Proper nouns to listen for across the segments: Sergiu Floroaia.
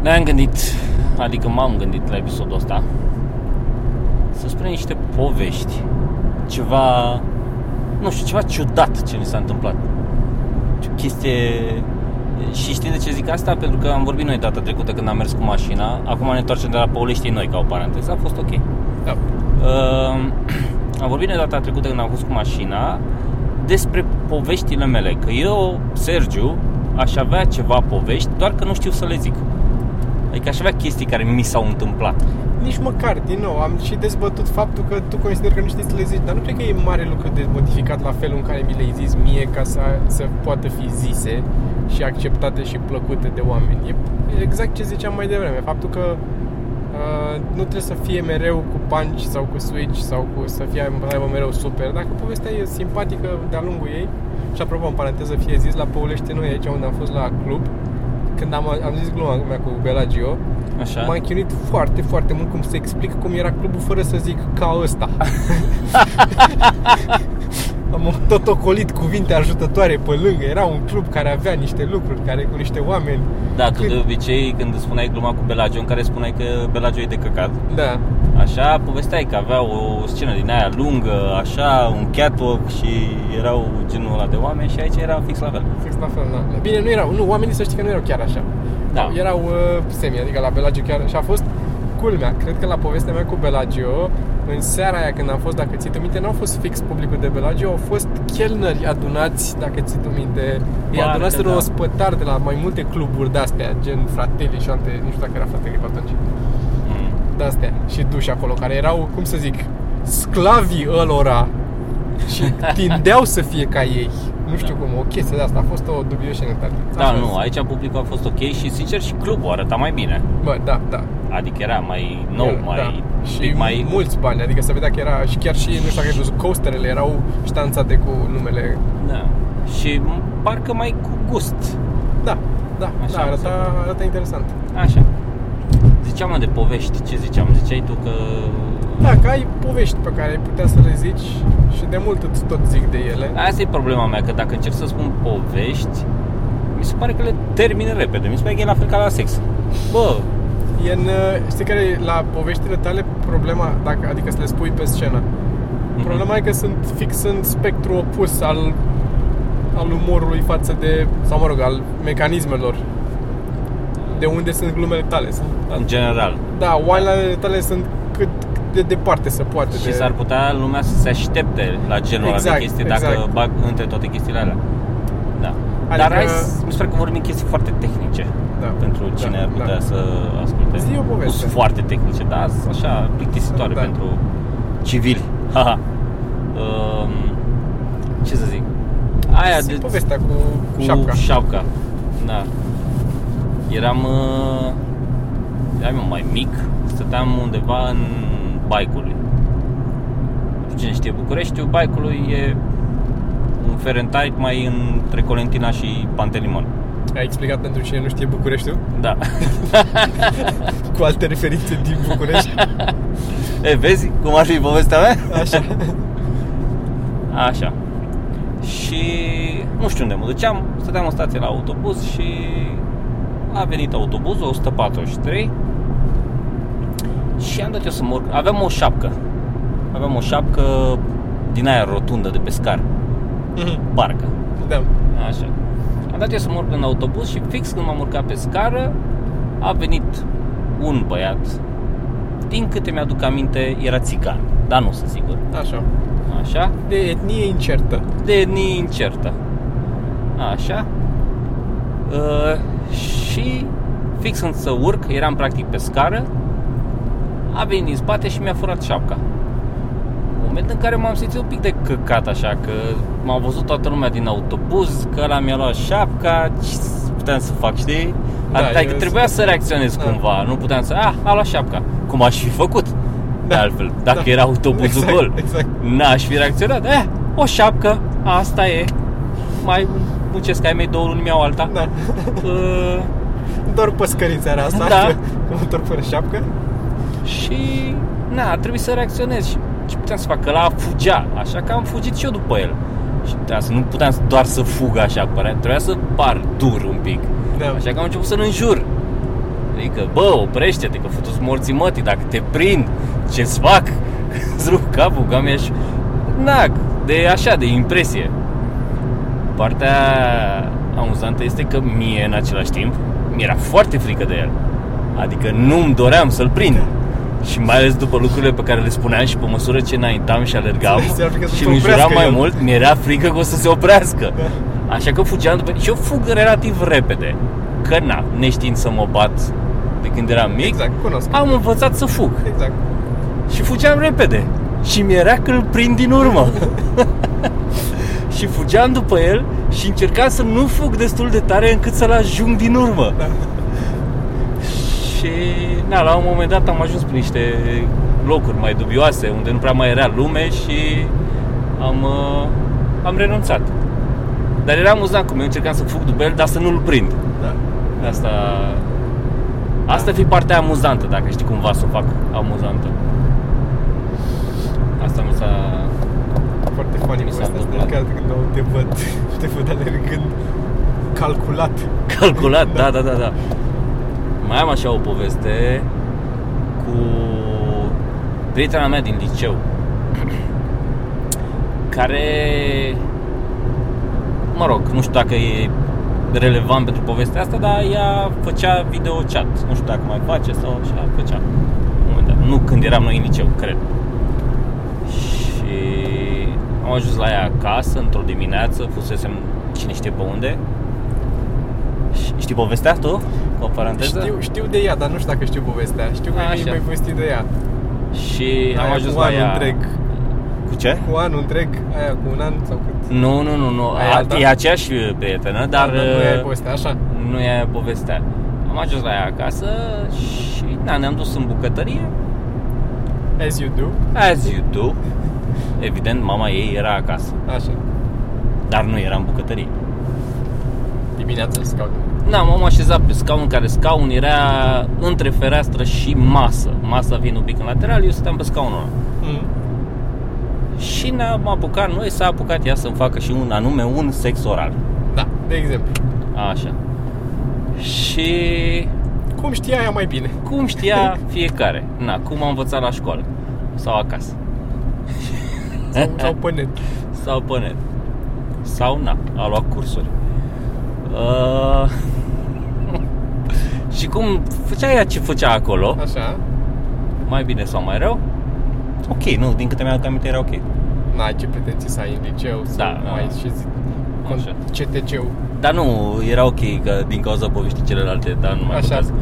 Ne-am gândit, adică m-am gândit la episodul ăsta, să spunem niște povești, ceva, nu știu, ceva ciudat ce ni s-a întâmplat. O chestie. Și știi de ce zic asta? Pentru că am vorbit noi data trecută când am mers cu mașina. Acum ne întoarcem de la Păuleștii Noi, ca o paranteză. A fost ok. Da. Am vorbit noi data trecută când am fost cu mașina despre poveștile mele. Că eu, Sergiu, aș avea ceva povești, doar că nu știu să le zic. Adică aș avea chestii care mi s-au întâmplat. Nici măcar, din nou, am și dezbătut faptul că tu consideri că nu știi să le zici. Dar nu cred că e mare lucru de modificat la felul în care mi le-ai zis mie, ca să poată fi zise și acceptate și plăcute de oameni. E exact ce ziceam mai devreme, faptul că nu trebuie să fie mereu cu punch sau cu switch sau cu să fie mereu super. Dacă povestea e simpatică de-a lungul ei. Și apropo, în paranteză, fie zis, la Păulești Noi, aici unde am fost la club, când am zis gluma mea cu Belagio, așa, m-am chinuit foarte, foarte mult cum să explic cum era clubul fără să zic ca ăsta. Am tot ocolit cuvinte ajutătoare pe lângă. Era un club care avea niște lucruri, care cu niște oameni. Da, tu de obicei când spuneai gluma cu Belagio, în care spuneai că Belagio e de căcat. Da. Așa, povesteai că avea o scenă din aia lungă, așa, un catwalk și erau genul ăla de oameni și aici era fix la fel. Fix la fel, da. Bine, nu erau, nu, oamenii să știi că nu erau chiar așa. Da. Erau semi, adică la Belagio chiar așa a fost. Culmea, cred că la povestea mea cu Belagio, în seara aia când am fost, dacă ții tu minte, n-au fost fix publicul de Belagio, au fost chelneri adunați, dacă ții tu minte. Ei adunaseră, da, ospătari de la mai multe cluburi de-astea, gen Fratelli și alte, nu știu dacă era Fratelli pe atunci, de-astea, și duși acolo, care erau, cum să zic, sclavii ălora și tindeau să fie ca ei. Nu știu cum, o chestie de asta a fost o dubioșă netartă. Da, nu, aici publicul a fost ok și sincer și clubul arăta mai bine. Bă, da, da. Adică era mai nou, el, mai da. Și mai mulți bani, adică să vedea că era și chiar și nu știu dacă ai văzut, coasterele erau ștanțate cu numele. Da. Și parcă mai cu gust. Da, da, așa, da, arăta interesant. Așa. Ziceam de povești, ce ziceam? Ziceai tu că dacă ai povești pe care ai putea să le zici și de mult îți tot zic de ele. Asta e problema mea, că dacă încerc să spun povești, mi se pare că le termin repede. Mi se pare că e la fel ca la sex. Bă, știi care e la poveștile tale problema, dacă, adică să le spui pe scenă. Problema e că sunt fix în spectru opus al umorului față de, sau mă rog, al mecanismelor. De unde sunt glumele tale? Sunt, în general. Da, one-linele tale sunt cât de departe se poate. Și s-ar putea lumea să se aștepte la genul ăla de chestii, dacă bag între toate chestiile alea. Da. Adică, dar mi se pare că vorbim chestii foarte tehnice. Da. Pentru cine ar putea să asculte. Zi o poveste. Sunt foarte tehnice, dar așa plictisitoare pentru civili. Ce să zic? Aia de povestea cu șapca. Da. Eram mai mic, stăteam undeva în Baicului. Nu cine știe Bucureștiul, Baicului e un Ferentai mai între Colentina și Pantelimon. Ai explicat pentru cine nu știe Bucureștiul? Da. Cu alte referințe din București. Vezi cum ar fi povestea mea? Așa. Așa. Și nu știu unde mă duceam, stăteam în stație la autobuz și a venit autobuzul 143 și am dat eu să mor. Aveam o șapcă din aia rotundă de pescar. Barca. Da. Așa. Am dat eu să mor în autobuz și fix când m-am urcat pe scară a venit un băiat. Din câte mi-aduc aminte era țigan, dar nu sunt sigur. Așa. De etnie incertă. Așa. Și fix când să urc, eram practic pe scară, a venit din spate și mi-a furat șapca. În momentul în care m-am simțit un pic de căcat, așa, că m-a văzut toată lumea din autobuz, că ăla mi-a luat șapca, ce puteam să fac, știi? Adică trebuia să reacționez cumva, nu puteam să, a luat șapca, cum aș fi făcut, de altfel, dacă era autobuzul gol, n-aș fi reacționat, o șapcă, asta e, mai muncesc ai mei, două luni mi-au alta. Da. Doar păscării țara asta, da. Mă întorc fără șapcă. Și a trebuit să reacționez. Și ce puteam să fac? Că la fugea. Așa că am fugit și eu după el. Și nu puteam doar să fug așa. Trebuia să par dur un pic. Da. Așa că am început să-l înjur. adică, bă, oprește-te, că futu-s morții mătii, dacă te prind, ce-ți fac? Îți rup capul, cam ești... Na, de așa, de impresie. Partea amuzantă este că mie, în același timp, mi-era foarte frică de el. Adică nu-mi doream să-l prind. Și mai ales după lucrurile pe care le spuneam și pe măsură ce înaintam și alergam și îmi juram mai mult, mi-era frică că o să se oprească. Așa că fugeam după... Și eu fug relativ repede. Că na, neștiind să mă bat de când eram mic, exact, am învățat să fug. Exact. Și fugeam repede. Și mi-era că îl prind din urmă. Și fugeam după el și încercam să nu fug destul de tare încât să-l ajung din urmă. Da. Și na, la un moment dat am ajuns prin niște locuri mai dubioase, unde nu prea mai era lume și am renunțat. Dar era amuzant cum eu încercam să fug după el, dar să nu-l prind. Da. De asta ar fi partea amuzantă, dacă știi cumva să o fac amuzantă. Asta mi s-a... Foarte funny cu asta, delicată când te văd alergând calculat. Calculat, da. Mai am așa o poveste cu prietena mea din liceu, care, mă rog, nu știu dacă e relevant pentru povestea asta, dar ea făcea video chat. Nu știu dacă mai face sau așa, făcea. Nu când eram noi în liceu, cred. Și am ajuns la ea acasă într-o dimineață, fusesem cine știe pe unde. Știi povestea tu? O paranteză? Știu de ea, dar nu știu dacă știu povestea. Știu că mi-ai mai povestit de ea. Și aia am ajuns la ea întreg. Cu ce? Cu anul întreg, aia cu un an sau cât? Nu. E aceeași prietenă, dar nu e povestea așa. Nu e povestea. Am ajuns la ea acasă și ne-am dus în bucătărie. As you do. Evident, mama ei era acasă. Așa. Dar nu era în bucătărie. Dimineața scaun. M-am așezat pe scaun, care scaun era între fereastră și masă. Masa vine un pic în lateral, eu stăteam pe scaunul ăla. Și ne-am apucat noi, s-a apucat ea să-mi facă și un sex oral. Da, de exemplu. Așa. Și... cum știa ea mai bine. Cum știa fiecare. Cum am învățat la școală. Sau acasă. Sau pe net. Sau pe net. Sau a luat cursuri. Și cum făcea ea ce făcea acolo. Așa. Mai bine sau mai rău. Ok, nu, din câte mi-aduc aminte era ok. N-ai ce pretenții să ai în liceu. Da, mai și CTC-ul. Dar nu, era ok că din cauza poveștii celelalte, dar nu mai putează.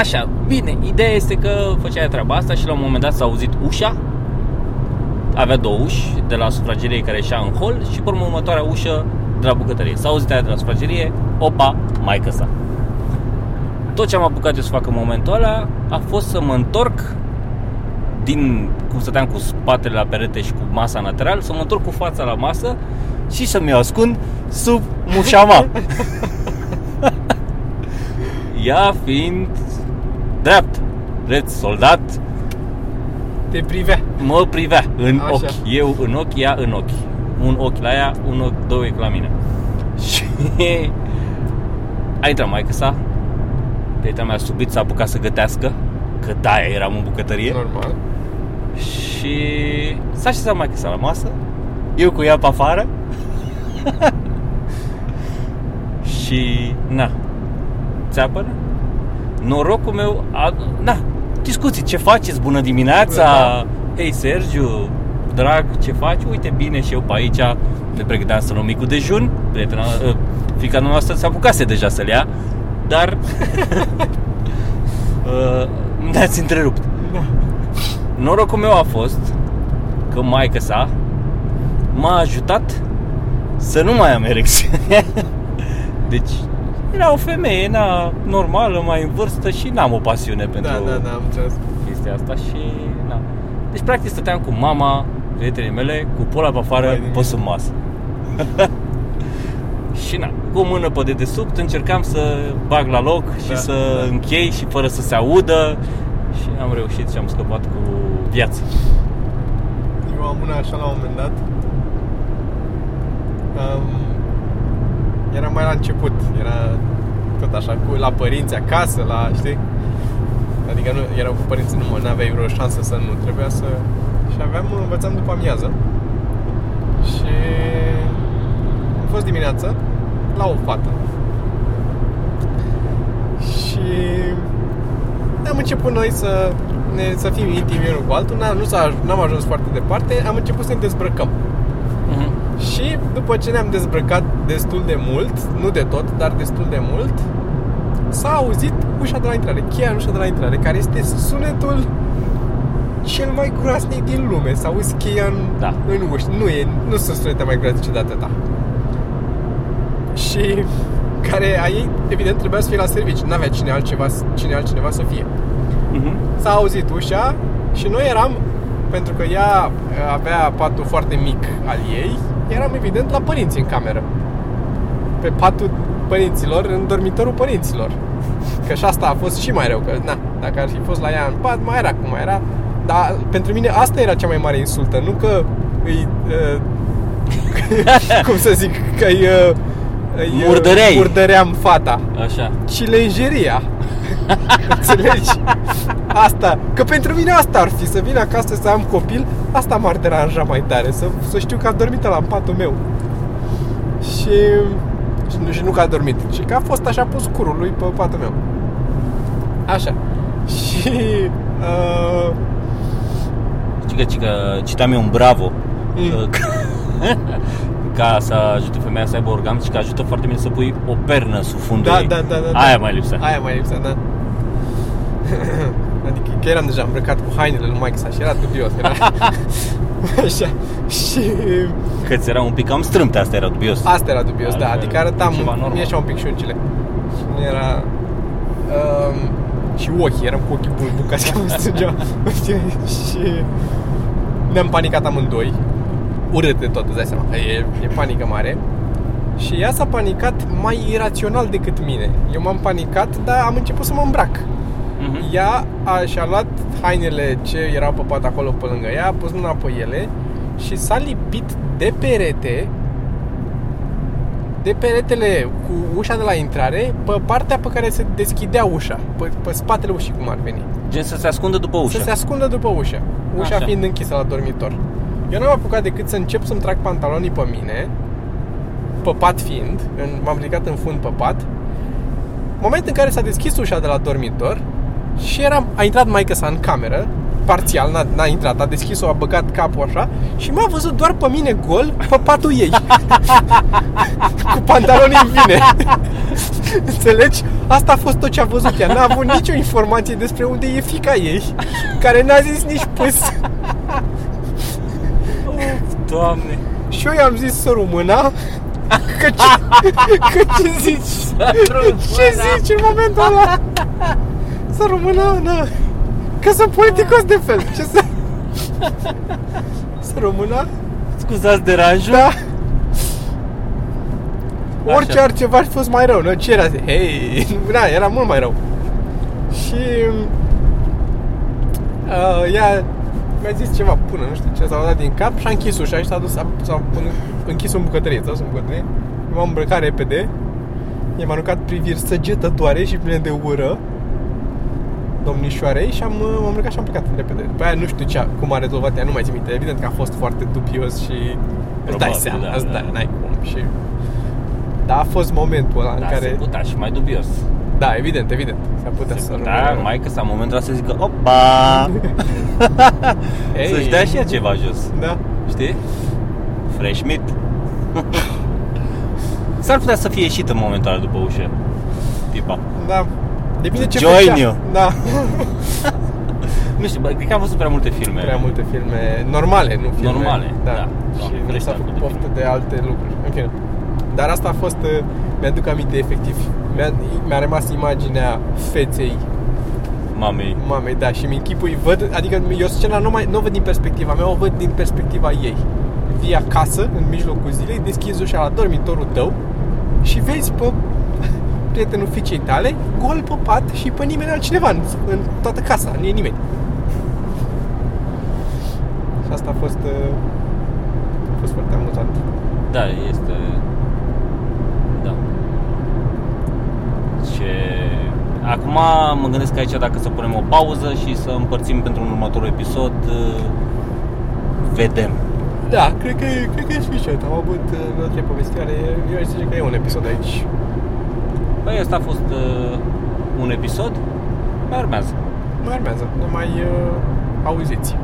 Așa, bine, ideea este că făcea treaba asta și la un moment dat s-a auzit ușa. Avea două uși de la sufragerie care ieșea în hol și pe următoarea ușă de la bucătărie. S-a auzit aia de la sufragerie, opa, maică-sa. Tot ce am apucat eu să fac în momentul ăla a fost să mă întorc din, cum stăteam cu spatele la perete și cu masa în lateral, să mă întorc cu fața la masă și să-mi o ascund sub mușama. Ea fiind drept soldat, te privea. Mă privea în așa. Ochi, eu în ochi, ea în ochi. Un ochi la ea, un ochi, doi ochi la mine. Și a intrat maică-sa. Prieta mea subit s-a apucat să gătească, că de-aia eram în bucătărie. Normal. Și s-a așezat maică-sa la masă, eu cu ea pe afară. Și țeapănă. Norocul meu discuții, ce faceți? Bună dimineața. Hei Sergiu, drag, ce faci? Uite, bine, și eu pe aici ne pregăteam să luăm micul dejun. Prietena, fiica noastră s-a apucase deja să-l ia, dar ne-ați întrerupt. Norocul meu a fost că maică-sa m-a ajutat să nu mai am erecție. Deci era o femeie normală, mai în vârstă și n-am o pasiune pentru chestia asta și Deci practic stăteam cu mama, prietenii mele, cu pula pe afară, pe sub masă. Și cu o mână pe dedesubt încercam să bag la loc și să închei și fără să se audă. Și am reușit și am scăpat cu viață. Eu am una așa la un moment dat. Era mai la început, era tot așa, cu, la părinți acasă, la, știi? Adică nu, erau cu părinții, nu aveai vreo șansă să nu, trebuia să... Și învățam după amiază. Și am fost dimineață la o fată. Și am început noi să fim intimi unul cu altul. N-am ajuns foarte departe. Am început să ne dezbrăcăm. Și după ce ne-am dezbrăcat destul de mult, nu de tot, dar destul de mult, s-a auzit ușa de la intrare, cheia în ușa de la intrare, care este sunetul cel mai groaznic din lume. S-a auzit cheia în ușă. Nu sunt sunete mai groaznice de atâta. Și care a ei, evident, trebuia să fie la serviciu. N-avea cine altcineva să fie. S-a auzit ușa și noi eram, pentru că ea avea patul foarte mic al ei, eram evident la părinți în cameră, pe patul părinților, în dormitorul părinților. Că și asta a fost și mai rău, că dacă ar fi fost la ea în pat, mai era cum mai era. Dar pentru mine asta era cea mai mare insultă. Nu că îi... cum să zic, că îi murdăream fata. Așa. Ci lenjeria. Înțelegi? Asta, că pentru mine asta ar fi, să vin acasă să am copil, asta m-ar deranja mai tare, să știu că a dormit la patul meu. Și nu că a dormit, ci că a fost așa pus curul lui pe patul meu. Așa. Și citeam eu un Bravo. Ca să ajute femeia să aibă orgasm, și că ajută foarte bine să pui o pernă sub fundul ei. Da. Aia mai lipsea, da. Adică că eram deja îmbrăcat cu hainele lui Mike și era dubios, era. Așa. Și că ți era un pic cam strâmte, asta era dubios, da. Adică arătam mi așa un pic șuncile. Și nu era și ochii, eram cu ochii bulbucați că mă strângeau. Și ne-am panicat amândoi. Urât de tot, îți dai seama, e panică mare. Și ea s-a panicat mai irațional decât mine. Eu m-am panicat, dar am început să mă îmbrac. Ea și-a luat hainele ce erau pe pat acolo pe lângă ea, a pus mâna pe ele și s-a lipit de perete, de peretele cu ușa de la intrare, pe partea pe care se deschidea ușa, pe spatele ușii, cum ar veni. Gen să se ascundă după ușă. Ușa așa, fiind închisă la dormitor. Eu n-am apucat decât să încep să-mi trag pantalonii pe mine, pe pat fiind, m-am ridicat în fund pe pat. Moment în care s-a deschis ușa de la dormitor și a intrat maică-sa în cameră, parțial, n-a intrat, a deschis-o, a băgat capul așa și m-a văzut doar pe mine gol, pe patul ei. Cu pantalonii în mine. Înțelegi? Asta a fost tot ce a văzut ea. N-a avut nicio informație despre unde e fiica ei, care n-a zis nici pus. Doamne. Și eu i-am zis să rumâna. Că ce zici? Ce zici în momentul ăla? Să rumâna, na. Că sunt politicos de fel. Ce să... Să rumâna? Scuzați deranjul? Da. Așa. Orice altceva ar fi fost mai rău, nu? Ce era? Hei, era mult mai rău. Și ea mi-a zis ceva până, nu știu ce, s-a dat din cap și a închis ușa și s-a dus, s-a închis în bucătărie, eu m-am îmbrăcat repede, i-am aruncat priviri săgetătoare și pline de ură domnișoarei și m-am îmbrăcat și am plecat repede. După aia nu știu cum a rezolvat ea, nu mai țin minte, evident că a fost foarte dubios și îți dai seama, n-ai cum și... Dar a fost momentul ăla în care... se putea și mai dubios. Da, evident. S-a putea să rămână. Da, maică s-a momentul ăsta să zică, opa! Să-și dea și ea ceva jos. Da. Știi? Fresh meat. S-ar putea să fie ieșit în momentul ăla după ușă. Tipa. Da. Depinde ce join făcea. You. Da. Nu știu, cred că am văzut prea multe filme. Normale, nu filme. Normale, da. Și nu s-a făcut poftă de alte lucruri. În fine. Dar asta a fost, mi-aduc aminte efectiv. Mi-a rămas imaginea feței mamei, da, și mi-închipui, văd, adică eu scena nu o văd din perspectiva mea, o văd din perspectiva ei. Vii acasă, în mijlocul zilei, deschizi ușa la dormitorul tău și vezi pe prietenul fiicei tale, gol pe pat și pe nimeni altcineva în toată casa, nu e nimeni. Și asta a fost foarte amuzant. Da, este... Acum mă gândesc aici dacă să punem o pauză și să împărțim pentru un următor episod. Vedem. Da, cred că e suficient. Am avut o povestire. Eu aș zice că e un episod aici. Păi ăsta a fost un episod. Mai urmează. Ne mai auziți.